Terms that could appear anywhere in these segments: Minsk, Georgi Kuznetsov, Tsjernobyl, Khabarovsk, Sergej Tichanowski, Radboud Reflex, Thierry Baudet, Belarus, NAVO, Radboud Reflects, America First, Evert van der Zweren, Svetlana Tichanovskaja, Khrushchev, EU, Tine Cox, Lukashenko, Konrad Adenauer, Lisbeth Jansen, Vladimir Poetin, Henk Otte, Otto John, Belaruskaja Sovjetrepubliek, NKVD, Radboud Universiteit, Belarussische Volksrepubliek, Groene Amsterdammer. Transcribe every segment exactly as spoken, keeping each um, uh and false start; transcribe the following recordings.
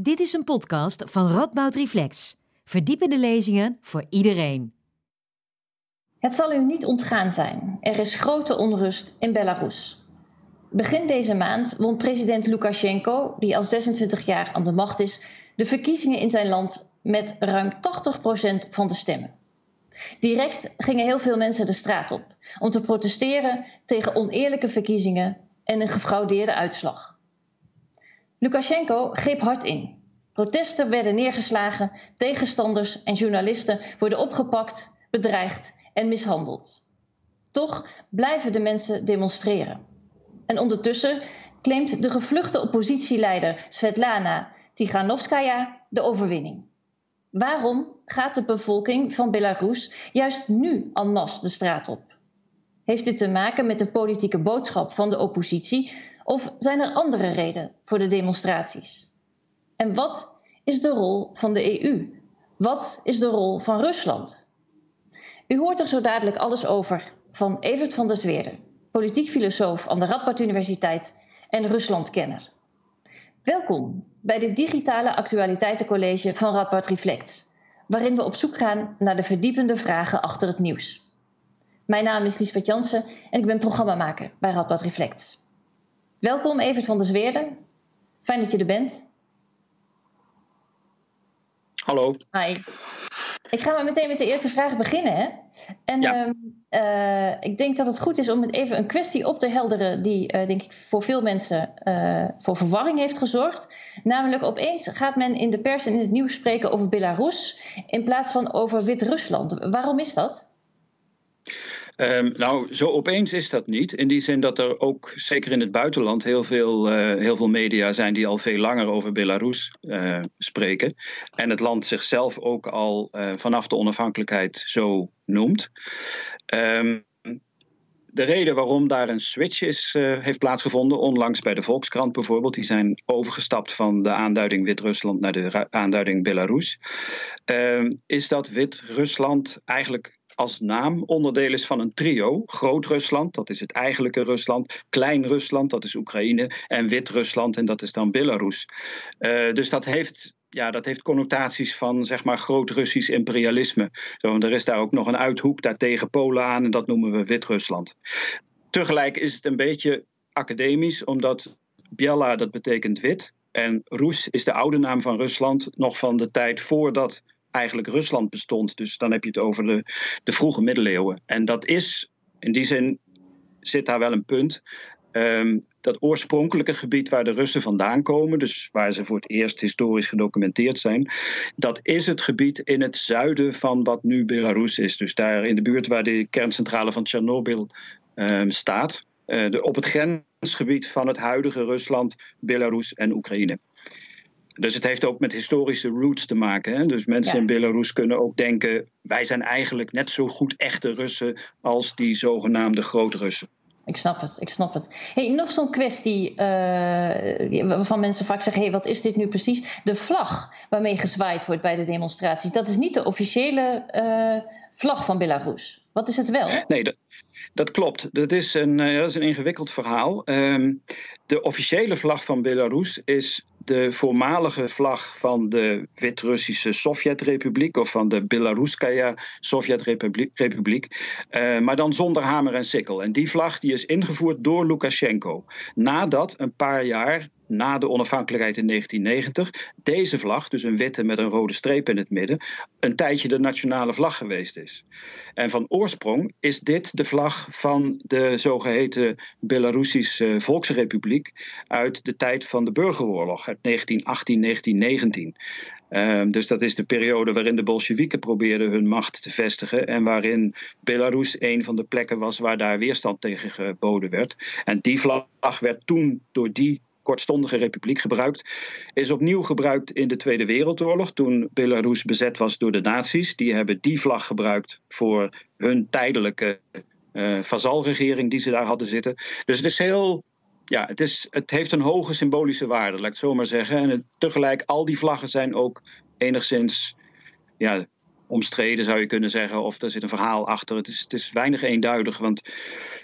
Dit is een podcast van Radboud Reflex. Verdiepende lezingen voor iedereen. Het zal u niet ontgaan zijn. Er is grote onrust in Belarus. Begin deze maand won president Lukashenko, die al zesentwintig jaar aan de macht is, de verkiezingen in zijn land met ruim tachtig procent van de stemmen. Direct gingen heel veel mensen de straat op om te protesteren tegen oneerlijke verkiezingen en een gefraudeerde uitslag. Lukashenko greep hard in. Protesten werden neergeslagen, tegenstanders en journalisten worden opgepakt, bedreigd en mishandeld. Toch blijven de mensen demonstreren. En ondertussen claimt de gevluchte oppositieleider Svetlana Tichanovskaja de overwinning. Waarom gaat de bevolking van Belarus juist nu en masse de straat op? Heeft dit te maken met de politieke boodschap van de oppositie of zijn er andere redenen voor de demonstraties? En wat is de rol van de E U? Wat is de rol van Rusland? U hoort er zo dadelijk alles over van Evert van der Zweren, politiek filosoof aan de Radboud Universiteit en Ruslandkenner. Welkom bij dit digitale actualiteitencollege van Radboud Reflects, waarin we op zoek gaan naar de verdiepende vragen achter het nieuws. Mijn naam is Lisbeth Jansen en ik ben programmamaker bij Radboud Reflects. Welkom Evert van der Zweren. Fijn dat je er bent. Hallo. Hi. Ik ga maar meteen met de eerste vraag beginnen. Hè? En ja. um, uh, ik denk dat het goed is om even een kwestie op te helderen die uh, denk ik voor veel mensen uh, voor verwarring heeft gezorgd. Namelijk opeens gaat men in de pers en in het nieuws spreken over Belarus in plaats van over Wit-Rusland. Waarom is dat? Um, nou, zo opeens is dat niet. In die zin dat er ook, zeker in het buitenland, heel veel, uh, heel veel media zijn die al veel langer over Belarus uh, spreken. En het land zichzelf ook al uh, vanaf de onafhankelijkheid zo noemt. Um, de reden waarom daar een switch is, uh, heeft plaatsgevonden, onlangs bij de Volkskrant bijvoorbeeld. Die zijn overgestapt van de aanduiding Wit-Rusland naar de ra- aanduiding Belarus. Um, is dat Wit-Rusland eigenlijk als naam onderdeel is van een trio. Groot-Rusland, dat is het eigenlijke Rusland. Klein-Rusland, dat is Oekraïne. En Wit-Rusland, en dat is dan Belarus. Uh, dus dat heeft, ja, dat heeft connotaties van, zeg maar, groot-Russisch imperialisme. Zo, er is daar ook nog een uithoek, daar tegen Polen aan, en dat noemen we Wit-Rusland. Tegelijk is het een beetje academisch, omdat Biela, dat betekent wit, en Rus is de oude naam van Rusland, nog van de tijd voordat eigenlijk Rusland bestond. Dus dan heb je het over de, de vroege middeleeuwen. En dat is, in die zin zit daar wel een punt. Um, dat oorspronkelijke gebied waar de Russen vandaan komen, dus waar ze voor het eerst historisch gedocumenteerd zijn, dat is het gebied in het zuiden van wat nu Belarus is. Dus daar in de buurt waar de kerncentrale van Tsjernobyl um, staat. Uh, de, op het grensgebied van het huidige Rusland, Belarus en Oekraïne. Dus het heeft ook met historische roots te maken. Hè? Dus mensen ja. in Belarus kunnen ook denken, wij zijn eigenlijk net zo goed echte Russen als die zogenaamde groot-Russen. Ik snap het, ik snap het. Hey, nog zo'n kwestie uh, waarvan mensen vaak zeggen, hey, wat is dit nu precies? De vlag waarmee gezwaaid wordt bij de demonstraties, dat is niet de officiële uh, vlag van Belarus. Wat is het wel? Nee, dat, dat klopt. Dat is een, uh, dat is een ingewikkeld verhaal. Um, de officiële vlag van Belarus is de voormalige vlag van de Wit-Russische Sovjetrepubliek, of van de Belaruskaja Sovjetrepubliek, uh, maar dan zonder hamer en sikkel. En die vlag die is ingevoerd door Lukashenko. Nadat een paar jaar na de onafhankelijkheid in negentien negentig... deze vlag, dus een witte met een rode streep in het midden, een tijdje de nationale vlag geweest is. En van oorsprong is dit de vlag van de zogeheten Belarussische Volksrepubliek uit de tijd van de burgeroorlog, uit negentien achttien negentien negentien. Um, dus dat is de periode waarin de Bolsjewieken probeerden hun macht te vestigen en waarin Belarus een van de plekken was waar daar weerstand tegen geboden werd. En die vlag werd toen door die kortstondige republiek gebruikt, is opnieuw gebruikt in de Tweede Wereldoorlog, toen Belarus bezet was door de nazi's. Die hebben die vlag gebruikt voor hun tijdelijke uh, vazalregering die ze daar hadden zitten. Dus het is heel, ja, het, is, het heeft een hoge symbolische waarde, laat ik het zo maar zeggen. En het, tegelijk, al die vlaggen zijn ook enigszins, ja, omstreden zou je kunnen zeggen, of er zit een verhaal achter. Het is, het is weinig eenduidig, want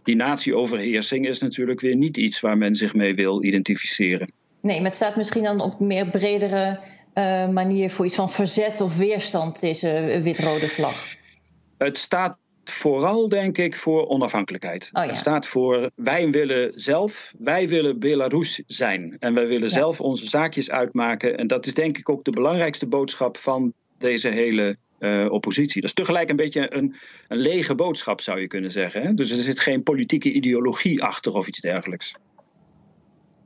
die natieoverheersing is natuurlijk weer niet iets waar men zich mee wil identificeren. Nee, maar het staat misschien dan op meer bredere uh, manier voor iets van verzet of weerstand, deze wit-rode vlag. Het staat vooral, denk ik, voor onafhankelijkheid. Oh, ja. Het staat voor wij willen zelf, wij willen Belarus zijn. En wij willen ja. zelf onze zaakjes uitmaken. En dat is denk ik ook de belangrijkste boodschap van deze hele uh, oppositie. Dat is tegelijk een beetje een, een lege boodschap, zou je kunnen zeggen. Hè? Dus er zit geen politieke ideologie achter of iets dergelijks.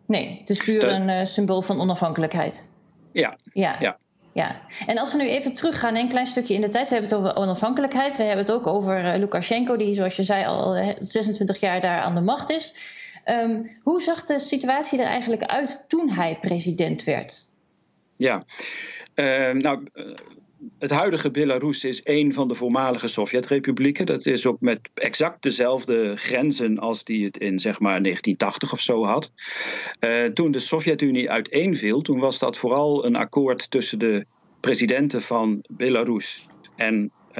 Nee, het is puur dat... een uh, symbool van onafhankelijkheid. Ja, ja. ja. Ja, en als we nu even teruggaan, een klein stukje in de tijd. We hebben het over onafhankelijkheid. We hebben het ook over Lukashenko, die zoals je zei al zesentwintig jaar daar aan de macht is. Um, hoe zag de situatie er eigenlijk uit toen hij president werd? Ja, uh, nou... Uh... Het huidige Belarus is een van de voormalige Sovjetrepublieken. Dat is ook met exact dezelfde grenzen als die het in zeg maar negentien tachtig of zo had. Uh, toen de Sovjet-Unie uiteenviel, toen was dat vooral een akkoord tussen de presidenten van Belarus en uh,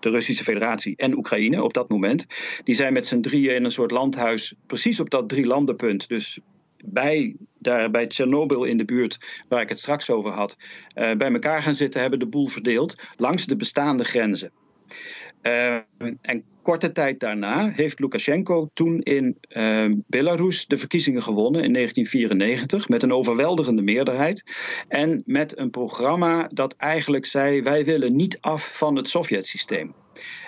de Russische Federatie en Oekraïne op dat moment. Die zijn met z'n drieën in een soort landhuis precies op dat drielandenpunt, dus... Bij, daar, bij Tsjernobyl in de buurt, waar ik het straks over had, uh, bij elkaar gaan zitten, hebben de boel verdeeld langs de bestaande grenzen. Uh, en korte tijd daarna heeft Lukashenko toen in uh, Belarus de verkiezingen gewonnen in negentien vierennegentig met een overweldigende meerderheid en met een programma dat eigenlijk zei wij willen niet af van het Sovjetsysteem.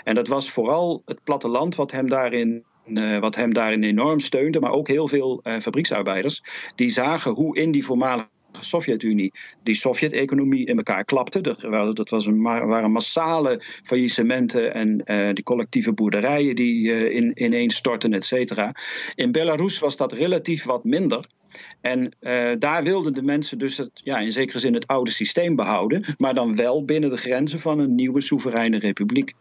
En dat was vooral het platteland wat hem daarin Uh, wat hem daarin enorm steunde, maar ook heel veel uh, fabrieksarbeiders. Die zagen hoe in die voormalige Sovjet-Unie die Sovjet-economie in elkaar klapte. Dat, dat was een, waren massale faillissementen en uh, die collectieve boerderijen die uh, in, ineens stortten, et cetera. In Belarus was dat relatief wat minder. En uh, daar wilden de mensen dus het, ja, in zekere zin het oude systeem behouden, maar dan wel binnen de grenzen van een nieuwe soevereine republiek.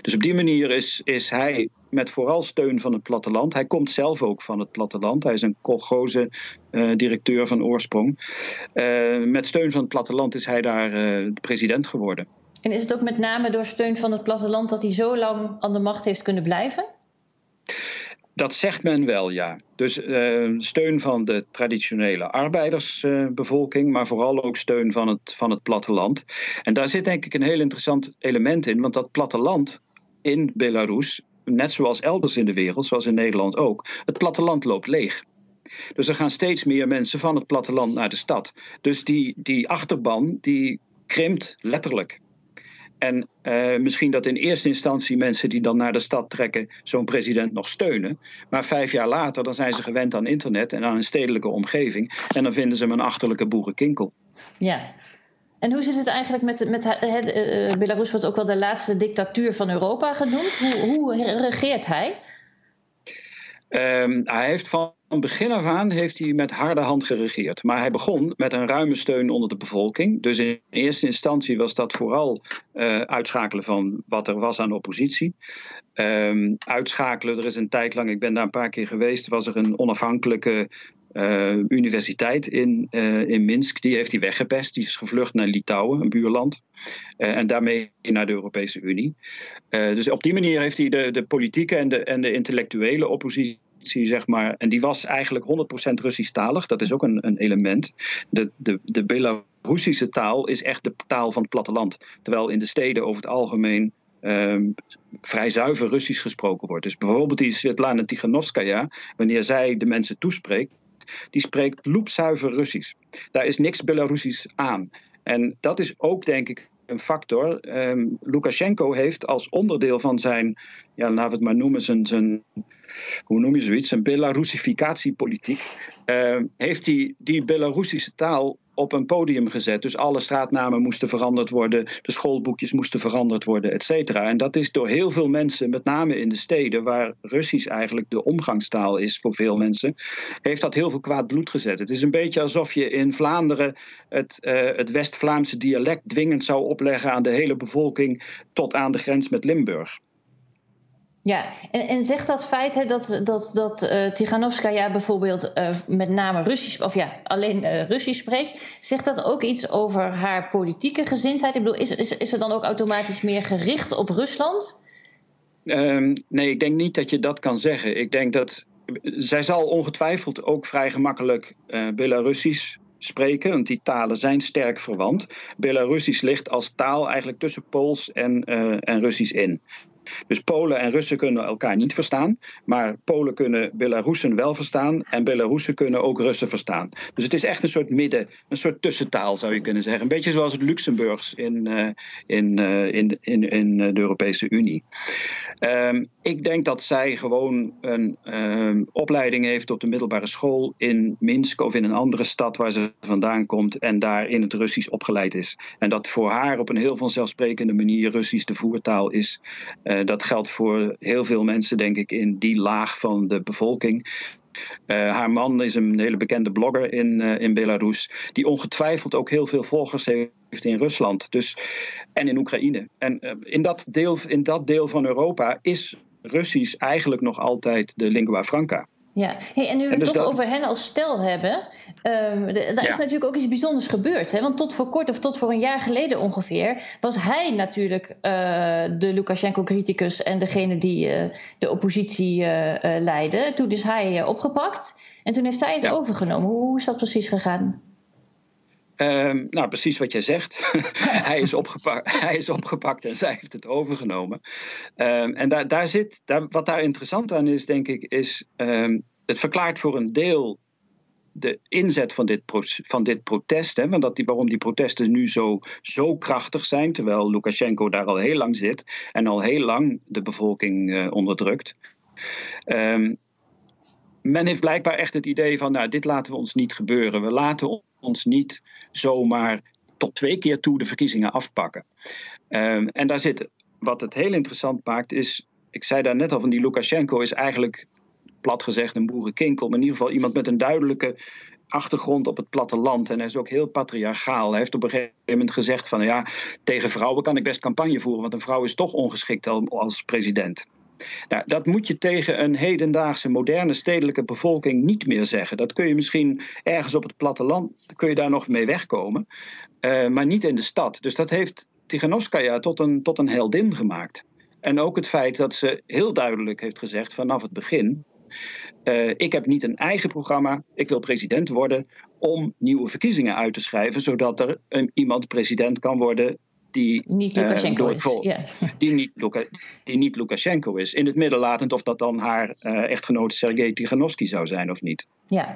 Dus op die manier is, is hij met vooral steun van het platteland. Hij komt zelf ook van het platteland. Hij is een kolchoze uh, directeur van oorsprong. Uh, met steun van het platteland is hij daar uh, president geworden. En is het ook met name door steun van het platteland dat hij zo lang aan de macht heeft kunnen blijven? Dat zegt men wel, ja. Dus uh, steun van de traditionele arbeidersbevolking, uh, maar vooral ook steun van het, van het platteland. En daar zit denk ik een heel interessant element in, want dat platteland in Belarus, net zoals elders in de wereld, zoals in Nederland ook, het platteland loopt leeg. Dus er gaan steeds meer mensen van het platteland naar de stad. Dus die, die achterban, die krimpt letterlijk. En uh, misschien dat in eerste instantie mensen die dan naar de stad trekken zo'n president nog steunen. Maar vijf jaar later dan zijn ze gewend aan internet en aan een stedelijke omgeving. En dan vinden ze hem een achterlijke boerenkinkel. Ja. En hoe zit het eigenlijk met, met het, uh, Belarus wordt ook wel de laatste dictatuur van Europa genoemd. Hoe, hoe regeert hij? Um, hij heeft van begin af aan heeft hij met harde hand geregeerd. Maar hij begon met een ruime steun onder de bevolking. Dus in eerste instantie was dat vooral uh, uitschakelen van wat er was aan oppositie. Um, uitschakelen, er is een tijd lang, ik ben daar een paar keer geweest, was er een onafhankelijke Uh, universiteit in, uh, in Minsk, die heeft hij weggepest. Die is gevlucht naar Litouwen, een buurland. Uh, en daarmee naar de Europese Unie. Uh, dus op die manier heeft hij de, de politieke en de, en de intellectuele oppositie, zeg maar, en die was eigenlijk honderd procent Russisch-talig. Dat is ook een, een element. De, de, de Belarussische taal is echt de taal van het platteland. Terwijl in de steden over het algemeen Um, vrij zuiver Russisch gesproken wordt. Dus bijvoorbeeld die Svetlana Tichanovskaja, wanneer zij de mensen toespreekt, die spreekt loepzuiver Russisch. Daar is niks Belarusisch aan. En dat is ook, denk ik, een factor. Um, Lukashenko heeft als onderdeel van zijn, ja, laten we het maar noemen, zijn, zijn hoe noem je zoiets, zijn Belarusificatiepolitiek, uh, heeft hij die Belarussische taal op een podium gezet. Dus alle straatnamen moesten veranderd worden, de schoolboekjes moesten veranderd worden, et cetera. En dat is door heel veel mensen, met name in de steden, waar Russisch eigenlijk de omgangstaal is voor veel mensen, heeft dat heel veel kwaad bloed gezet. Het is een beetje alsof je in Vlaanderen het, uh, het West-Vlaamse dialect dwingend zou opleggen aan de hele bevolking tot aan de grens met Limburg. Ja, en, en zegt dat feit hè, dat, dat, dat uh, Tichanovskaja bijvoorbeeld uh, met name Russisch, of ja, alleen uh, Russisch spreekt, zegt dat ook iets over haar politieke gezindheid? Ik bedoel, is, is, is het dan ook automatisch meer gericht op Rusland? Um, nee, ik denk niet dat je dat kan zeggen. Ik denk dat zij zal ongetwijfeld ook vrij gemakkelijk uh, Belarusisch spreken, want die talen zijn sterk verwant. Belarusisch ligt als taal eigenlijk tussen Pools en, uh, en Russisch in. Dus Polen en Russen kunnen elkaar niet verstaan, maar Polen kunnen Belarussen wel verstaan en Belarussen kunnen ook Russen verstaan. Dus het is echt een soort midden, een soort tussentaal zou je kunnen zeggen. Een beetje zoals het Luxemburgs in, uh, in, uh, in, in, in de Europese Unie. Um, ik denk dat zij gewoon een um, opleiding heeft op de middelbare school in Minsk of in een andere stad waar ze vandaan komt en daar in het Russisch opgeleid is. En dat voor haar op een heel vanzelfsprekende manier Russisch de voertaal is. Uh, Dat geldt voor heel veel mensen, denk ik, in die laag van de bevolking. Uh, haar man is een hele bekende blogger in, uh, in Belarus, die ongetwijfeld ook heel veel volgers heeft in Rusland dus, en in Oekraïne. En uh, in, dat deel, in dat deel van Europa is Russisch eigenlijk nog altijd de lingua franca. Ja, hey, en nu we het dus toch dat... over hen als stel hebben, um, de, daar ja. is natuurlijk ook iets bijzonders gebeurd. Hè? Want tot voor kort of tot voor een jaar geleden ongeveer was hij natuurlijk uh, de Lukashenko-criticus en degene die uh, de oppositie uh, uh, leidde. Toen is hij uh, opgepakt en toen heeft zij het ja. overgenomen. Hoe, hoe is dat precies gegaan? Um, nou, precies wat jij zegt. hij, is hij is opgepakt en zij heeft het overgenomen. Um, en daar, daar zit, daar, wat daar interessant aan is, denk ik, is... Um, het verklaart voor een deel de inzet van dit, pro van dit protest. Hè, want dat die, waarom die protesten nu zo, zo krachtig zijn... terwijl Lukashenko daar al heel lang zit... en al heel lang de bevolking uh, onderdrukt... Um, Men heeft blijkbaar echt het idee van, nou, dit laten we ons niet gebeuren. We laten ons niet zomaar tot twee keer toe de verkiezingen afpakken. Um, en daar zit, wat het heel interessant maakt is, ik zei daar net al van die Lukashenko is eigenlijk, plat gezegd, een boerenkinkel. Maar in ieder geval iemand met een duidelijke achtergrond op het platteland. En hij is ook heel patriarchaal. Hij heeft op een gegeven moment gezegd van, ja, tegen vrouwen kan ik best campagne voeren. Want een vrouw is toch ongeschikt als president. Nou, dat moet je tegen een hedendaagse, moderne, stedelijke bevolking niet meer zeggen. Dat kun je misschien ergens op het platteland, kun je daar nog mee wegkomen. Uh, maar niet in de stad. Dus dat heeft Tichanovskaja tot een, tot een heldin gemaakt. En ook het feit dat ze heel duidelijk heeft gezegd vanaf het begin... Uh, ik heb niet een eigen programma, ik wil president worden... om nieuwe verkiezingen uit te schrijven, zodat er een, iemand president kan worden... Die niet, uh, door het volk, yeah. die, niet Luka, die niet Lukashenko is. In het midden latend of dat dan haar uh, echtgenoot Sergej Tichanowski zou zijn of niet. Yeah.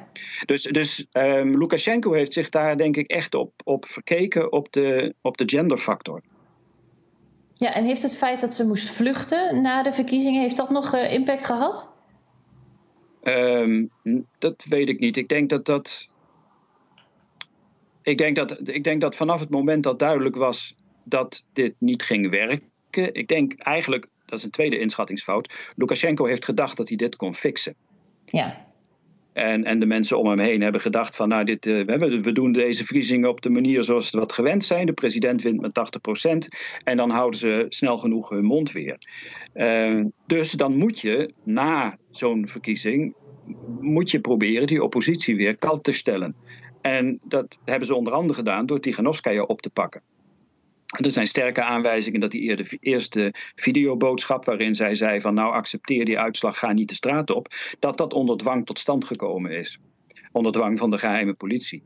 Dus, dus um, Lukashenko heeft zich daar denk ik echt op, op verkeken op de, op de genderfactor. Ja, en heeft het feit dat ze moest vluchten na de verkiezingen, heeft dat nog uh, impact gehad? Um, dat weet ik niet. Ik denk dat dat... Ik denk dat, ik denk dat vanaf het moment dat duidelijk was... dat dit niet ging werken. Ik denk eigenlijk, dat is een tweede inschattingsfout... Lukashenko heeft gedacht dat hij dit kon fixen. Ja. En, en de mensen om hem heen hebben gedacht van... nou, dit, uh, we doen deze verkiezingen op de manier zoals ze wat gewend zijn. De president wint met tachtig procent. En dan houden ze snel genoeg hun mond weer. Uh, dus dan moet je na zo'n verkiezing... moet je proberen die oppositie weer kalt te stellen. En dat hebben ze onder andere gedaan door Tichanovskaja op te pakken. Er zijn sterke aanwijzingen dat die eerste videoboodschap... waarin zij zei van nou accepteer die uitslag, ga niet de straat op... dat dat onder dwang tot stand gekomen is. Onder dwang van de geheime politie.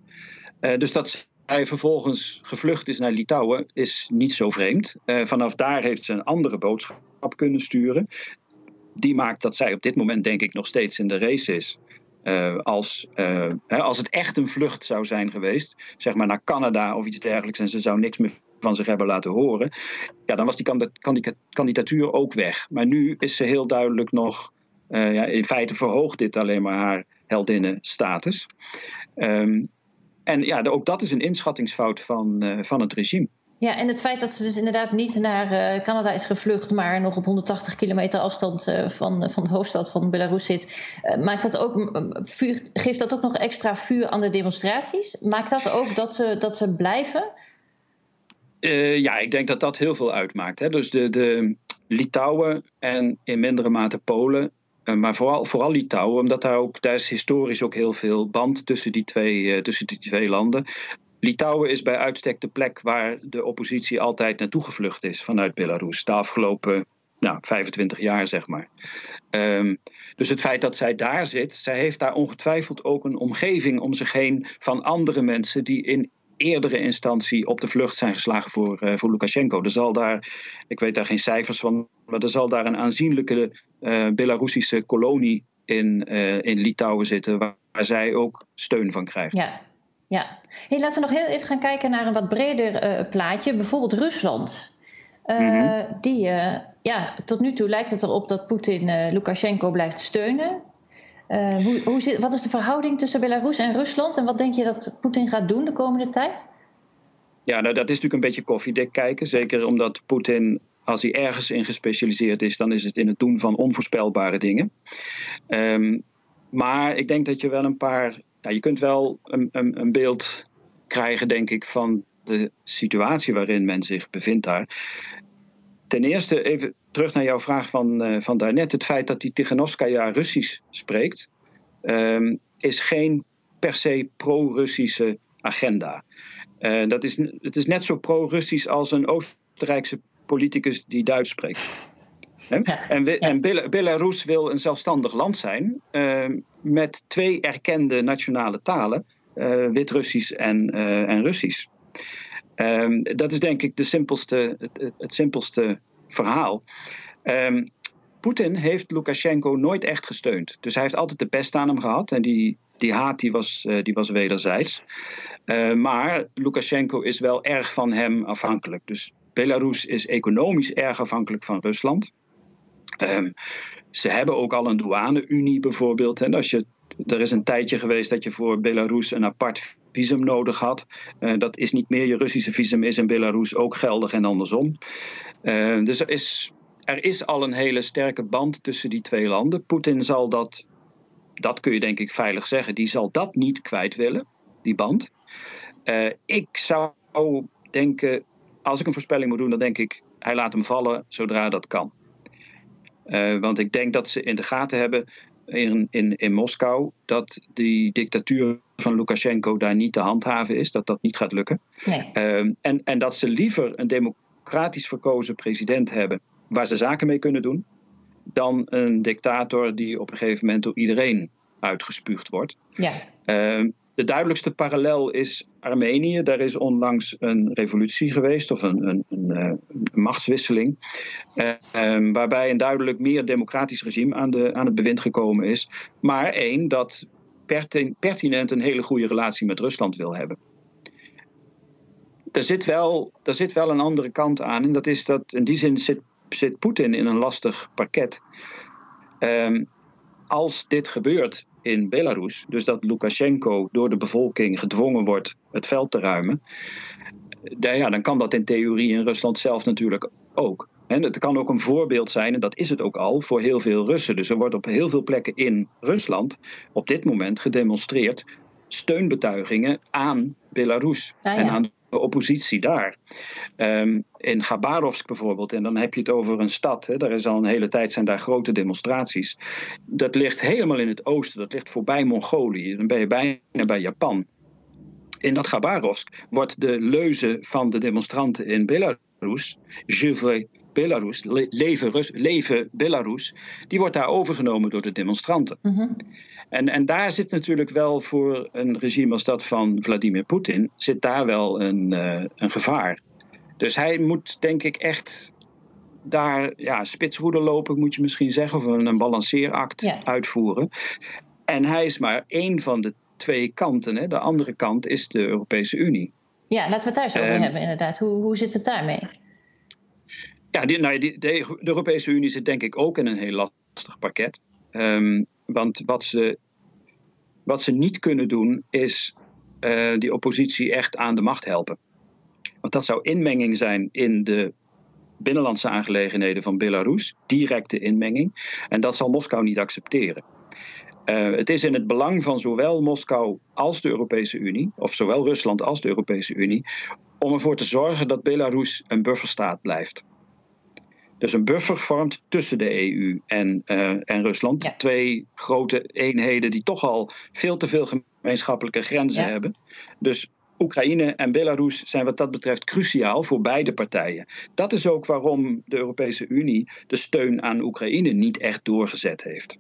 Uh, dus dat zij vervolgens gevlucht is naar Litouwen is niet zo vreemd. Uh, vanaf daar heeft ze een andere boodschap kunnen sturen. Die maakt dat zij op dit moment denk ik nog steeds in de race is... Uh, als, uh, hè, als het echt een vlucht zou zijn geweest, zeg maar naar Canada of iets dergelijks... en ze zou niks meer van zich hebben laten horen... ja, dan was die kandidatuur ook weg. Maar nu is ze heel duidelijk nog... Uh, ja, in feite verhoogt dit alleen maar haar heldinnenstatus. Um, en ja, ook dat is een inschattingsfout van, uh, van het regime. Ja, en het feit dat ze dus inderdaad niet naar uh, Canada is gevlucht... maar nog op honderdtachtig kilometer afstand uh, van, van de hoofdstad van Belarus zit... Uh, maakt dat ook, uh, vuur, geeft dat ook nog extra vuur aan de demonstraties? Maakt dat ook dat ze, dat ze blijven... Uh, ja, ik denk dat dat heel veel uitmaakt. Hè. Dus de, de Litouwen en in mindere mate Polen, uh, maar vooral, vooral Litouwen... omdat daar, ook, daar is historisch ook heel veel band tussen die, twee, uh, tussen die twee landen. Litouwen is bij uitstek de plek waar de oppositie altijd naartoe gevlucht is vanuit Belarus. De afgelopen nou, vijfentwintig jaar, zeg maar. Um, dus het feit dat zij daar zit, zij heeft daar ongetwijfeld ook een omgeving om zich heen van andere mensen die in eerdere instantie op de vlucht zijn geslagen voor, uh, voor Lukashenko. Er zal daar, ik weet daar geen cijfers van, maar er zal daar een aanzienlijke uh, Belarussische kolonie in, uh, in Litouwen zitten, waar zij ook steun van krijgt. Ja, ja. Hey, laten we nog heel even gaan kijken naar een wat breder uh, plaatje, bijvoorbeeld Rusland. Uh, mm-hmm. Die, uh, ja, tot nu toe lijkt het erop dat Poetin uh, Lukashenko blijft steunen. Uh, hoe, hoe zit, wat is de verhouding tussen Belarus en Rusland? En wat denk je dat Poetin gaat doen de komende tijd? Ja, nou, dat is natuurlijk een beetje koffiedik kijken. Zeker omdat Poetin, als hij ergens in gespecialiseerd is, dan is het in het doen van onvoorspelbare dingen. Um, maar ik denk dat je wel een paar... Nou, je kunt wel een, een, een beeld krijgen, denk ik, van de situatie waarin men zich bevindt daar. Ten eerste even terug naar jouw vraag van, uh, van daarnet. Het feit dat die Tichanovskaja Russisch spreekt, um, is geen per se pro-Russische agenda. Uh, dat is, het is net zo pro-Russisch als een Oostenrijkse politicus die Duits spreekt. Hè? Ja, en we, ja. en Bel- Belarus wil een zelfstandig land zijn uh, met twee erkende nationale talen, uh, Wit-Russisch en, uh, en Russisch. Um, dat is denk ik de simpelste, het, het simpelste verhaal. Um, Poetin heeft Lukashenko nooit echt gesteund. Dus hij heeft altijd de pest aan hem gehad. En die, die haat die was, uh, die was wederzijds. Uh, maar Lukashenko is wel erg van hem afhankelijk. Dus Belarus is economisch erg afhankelijk van Rusland. Um, ze hebben ook al een douane-unie bijvoorbeeld. En als je, er is een tijdje geweest dat je voor Belarus een apart visum nodig had. Uh, dat is niet meer. Je Russische visum is in Belarus ook geldig en andersom. Uh, dus er is, er is al een hele sterke band tussen die twee landen. Poetin zal dat, dat kun je denk ik veilig zeggen, die zal dat niet kwijt willen, die band. Uh, ik zou denken, als ik een voorspelling moet doen, dan denk ik, hij laat hem vallen zodra dat kan. Uh, want ik denk dat ze in de gaten hebben in, in, in Moskou dat die dictatuur van Lukashenko daar niet te handhaven is, dat dat niet gaat lukken. Nee. Um, en, en dat ze liever een democratisch verkozen president hebben waar ze zaken mee kunnen doen, dan een dictator die op een gegeven moment door iedereen uitgespuugd wordt. Ja. Um, de duidelijkste parallel is Armenië. Daar is onlangs een revolutie geweest of een, een, een, een machtswisseling, um, waarbij een duidelijk meer democratisch regime aan, de, aan het bewind gekomen is. Maar één dat pertinent een hele goede relatie met Rusland wil hebben. Er zit wel, er zit wel een andere kant aan. En dat is dat in die zin zit, zit Poetin in een lastig parket. Um, als dit gebeurt in Belarus, dus dat Lukashenko door de bevolking gedwongen wordt het veld te ruimen, daar, ja, dan kan dat in theorie in Rusland zelf natuurlijk ook. En het kan ook een voorbeeld zijn, en dat is het ook al, voor heel veel Russen. Dus er wordt op heel veel plekken in Rusland op dit moment gedemonstreerd steunbetuigingen aan Belarus ah, ja. en aan de oppositie daar. Um, in Khabarovsk bijvoorbeeld, en dan heb je het over een stad, hè, daar is al een hele tijd zijn daar grote demonstraties. Dat ligt helemaal in het oosten, dat ligt voorbij Mongolië, dan ben je bijna bij Japan. In dat Khabarovsk wordt de leuze van de demonstranten in Belarus, je veux Belarus, le- leven, Rus- leven Belarus, die wordt daar overgenomen door de demonstranten. Mm-hmm. En, en daar zit natuurlijk wel voor een regime als dat van Vladimir Poetin, zit daar wel een, uh, een gevaar. Dus hij moet denk ik echt daar ja, spitsroeder lopen, moet je misschien zeggen, of een, een balanceeract yeah. uitvoeren. En hij is maar één van de twee kanten. Hè. De andere kant is de Europese Unie. Ja, laten we het thuis over um, hebben inderdaad. Hoe, hoe zit het daarmee? Ja, die, nou, die, de Europese Unie zit denk ik ook in een heel lastig pakket. Um, want wat ze, wat ze niet kunnen doen is uh, die oppositie echt aan de macht helpen. Want dat zou inmenging zijn in de binnenlandse aangelegenheden van Belarus. Directe inmenging. En dat zal Moskou niet accepteren. Uh, het is in het belang van zowel Moskou als de Europese Unie, of zowel Rusland als de Europese Unie, om ervoor te zorgen dat Belarus een bufferstaat blijft. Dus een buffer vormt tussen de E U en, uh, en Rusland. Ja. Twee grote eenheden die toch al veel te veel gemeenschappelijke grenzen ja. hebben. Dus Oekraïne en Belarus zijn wat dat betreft cruciaal voor beide partijen. Dat is ook waarom de Europese Unie de steun aan Oekraïne niet echt doorgezet heeft.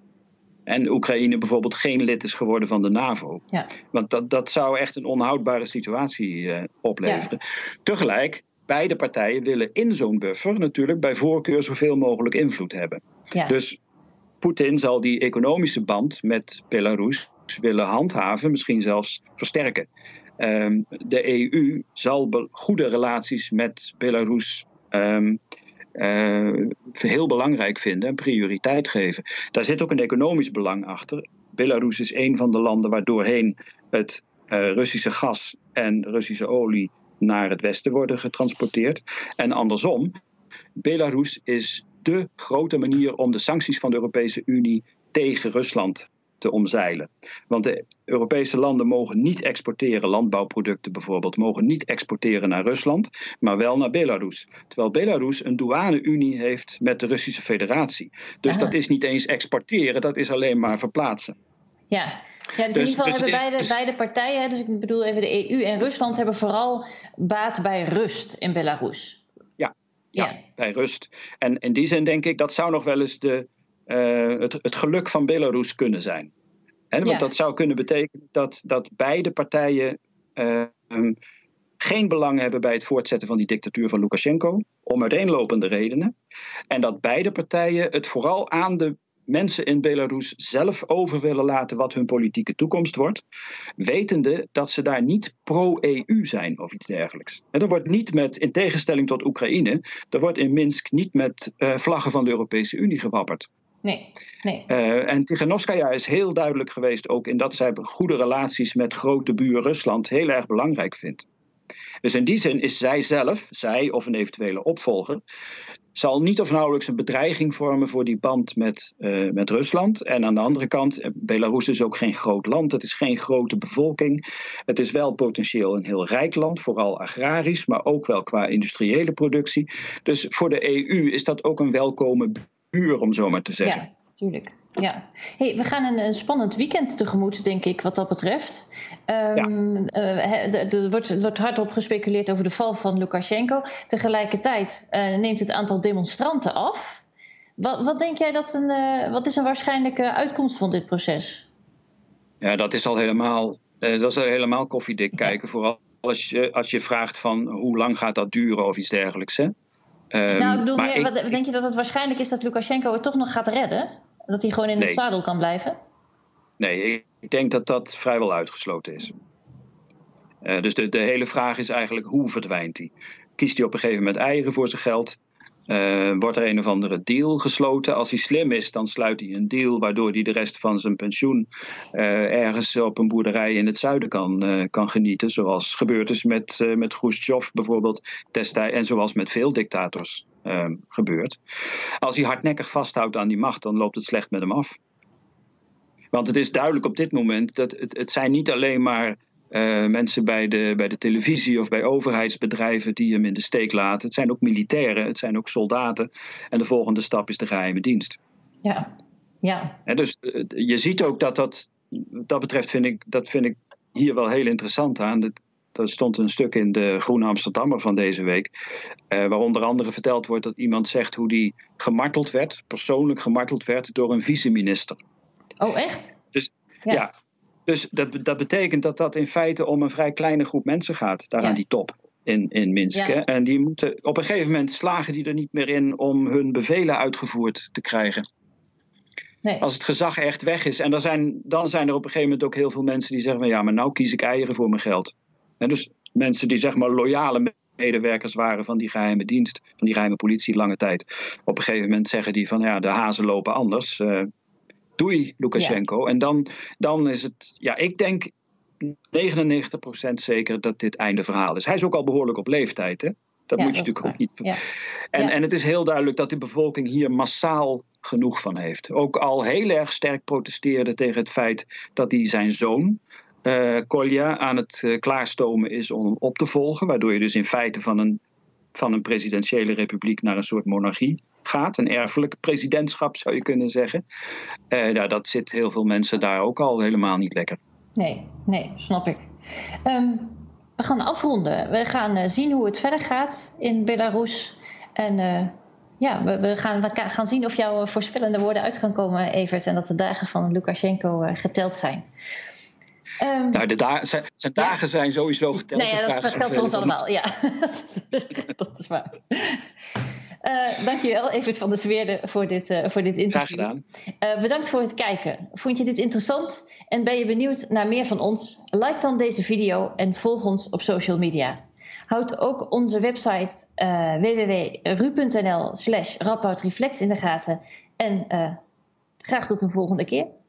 En Oekraïne bijvoorbeeld geen lid is geworden van de NAVO. Ja. Want dat, dat zou echt een onhoudbare situatie uh, opleveren. Ja. Tegelijk, beide partijen willen in zo'n buffer natuurlijk bij voorkeur zoveel mogelijk invloed hebben. Ja. Dus Poetin zal die economische band met Belarus willen handhaven, misschien zelfs versterken. Um, de E U zal be- goede relaties met Belarus um, uh, heel belangrijk vinden en prioriteit geven. Daar zit ook een economisch belang achter. Belarus is een van de landen waardoorheen het uh, Russische gas en Russische olie naar het westen worden getransporteerd. En andersom, Belarus is dé grote manier om de sancties van de Europese Unie tegen Rusland te omzeilen. Want de Europese landen mogen niet exporteren, landbouwproducten bijvoorbeeld, mogen niet exporteren naar Rusland, maar wel naar Belarus. Terwijl Belarus een douane-unie heeft met de Russische Federatie. Dus ah. dat is niet eens exporteren, dat is alleen maar verplaatsen. Ja, ja dus, dus in ieder geval dus hebben beide, is... beide partijen, dus ik bedoel even de E U en Rusland, hebben vooral baat bij rust in Belarus. Ja, ja, ja. bij rust. En in die zin denk ik, dat zou nog wel eens de Uh, het, het geluk van Belarus kunnen zijn. He, want ja. dat zou kunnen betekenen dat, dat beide partijen uh, um, geen belang hebben bij het voortzetten van die dictatuur van Lukashenko, om uiteenlopende redenen. En dat beide partijen het vooral aan de mensen in Belarus zelf over willen laten wat hun politieke toekomst wordt, wetende dat ze daar niet pro-E U zijn of iets dergelijks. En er wordt niet met, in tegenstelling tot Oekraïne, er wordt in Minsk niet met uh, vlaggen van de Europese Unie gewapperd. Nee, nee. Uh, en Tichanovskaja is heel duidelijk geweest ook in dat zij goede relaties met grote buur Rusland heel erg belangrijk vindt. Dus in die zin is zij zelf, zij of een eventuele opvolger, zal niet of nauwelijks een bedreiging vormen voor die band met, uh, met Rusland. En aan de andere kant, Belarus is ook geen groot land, het is geen grote bevolking. Het is wel potentieel een heel rijk land, vooral agrarisch, maar ook wel qua industriële productie. Dus voor de E U is dat ook een welkome buur, om zo maar te zeggen. Ja, tuurlijk. Ja, hey, we gaan een, een spannend weekend tegemoet, denk ik, wat dat betreft. Um, ja. uh, er wordt, wordt hardop gespeculeerd over de val van Lukashenko. Tegelijkertijd uh, neemt het aantal demonstranten af. Wat, wat denk jij dat een, uh, wat is een waarschijnlijke uitkomst van dit proces? Ja, dat is al helemaal, uh, dat is al helemaal koffiedik kijken. Ja. Vooral als je, als je vraagt van hoe lang gaat dat duren of iets dergelijks. Hè? Um, nou, ik bedoel, maar meer, ik, wat, denk je dat het waarschijnlijk is dat Lukashenko het toch nog gaat redden? Dat hij gewoon in het nee. zadel kan blijven? Nee, ik denk dat dat vrijwel uitgesloten is. Uh, dus de, de hele vraag is eigenlijk, hoe verdwijnt hij? Kiest hij op een gegeven moment eieren voor zijn geld? Uh, wordt er een of andere deal gesloten? Als hij slim is, dan sluit hij een deal waardoor hij de rest van zijn pensioen uh, ergens op een boerderij in het zuiden kan, uh, kan genieten. Zoals gebeurd is met, uh, met Khrushchev bijvoorbeeld destijds en zoals met veel dictators uh, gebeurt. Als hij hardnekkig vasthoudt aan die macht, dan loopt het slecht met hem af. Want het is duidelijk op dit moment dat het, het zijn niet alleen maar Uh, mensen bij de, bij de televisie of bij overheidsbedrijven die hem in de steek laten. Het zijn ook militairen, het zijn ook soldaten. En de volgende stap is de geheime dienst. Ja, ja. En dus uh, je ziet ook dat dat, dat betreft vind ik, dat vind ik hier wel heel interessant aan. Dat, dat stond een stuk in de Groene Amsterdammer van deze week. Uh, waar onder andere verteld wordt dat iemand zegt hoe die gemarteld werd, persoonlijk gemarteld werd door een vice-minister. Oh, echt? Dus ja. ja. Dus dat, dat betekent dat dat in feite om een vrij kleine groep mensen gaat. Daar ja. aan die top in, in Minsk. Ja. En die moeten, op een gegeven moment slagen die er niet meer in om hun bevelen uitgevoerd te krijgen. Nee. Als het gezag echt weg is. En dan zijn, dan zijn er op een gegeven moment ook heel veel mensen die zeggen van ja, maar nou kies ik eieren voor mijn geld. En dus mensen die zeg maar loyale medewerkers waren van die geheime dienst, van die geheime politie lange tijd. Op een gegeven moment zeggen die van ja, de hazen lopen anders. Uh, Doei, Lukashenko. Ja. En dan, dan is het, ja, ik denk negenennegentig procent zeker dat dit einde verhaal is. Hij is ook al behoorlijk op leeftijd, hè? Dat ja, moet je dat natuurlijk ook niet. Ja. En, ja. en het is heel duidelijk dat de bevolking hier massaal genoeg van heeft. Ook al heel erg sterk protesteerde tegen het feit dat hij zijn zoon, uh, Kolya, aan het uh, klaarstomen is om op te volgen. Waardoor je dus in feite van een, van een presidentiële republiek naar een soort monarchie gaat, een erfelijk presidentschap zou je kunnen zeggen. Uh, nou, dat zit heel veel mensen daar ook al helemaal niet lekker. Nee, nee, snap ik. Um, we gaan afronden. We gaan uh, zien hoe het verder gaat in Belarus. En uh, ja, we, we, gaan, we gaan zien of jouw voorspellende woorden uit gaan komen, Evert. En dat de dagen van Lukashenko uh, geteld zijn. Um, nou, de da- zijn, zijn dagen ja. zijn sowieso geteld. Nee, ja, dat geldt voor ons allemaal. Ja. Dat is waar. Uh, dankjewel, Evert van der Zweren, voor dit, uh, voor dit interview. Graag gedaan. Uh, bedankt voor het kijken. Vond je dit interessant en ben je benieuwd naar meer van ons? Like dan deze video en volg ons op social media. Houd ook onze website uh, w w w punt r u punt n l slash radboud reflex in de gaten. En uh, graag tot een volgende keer.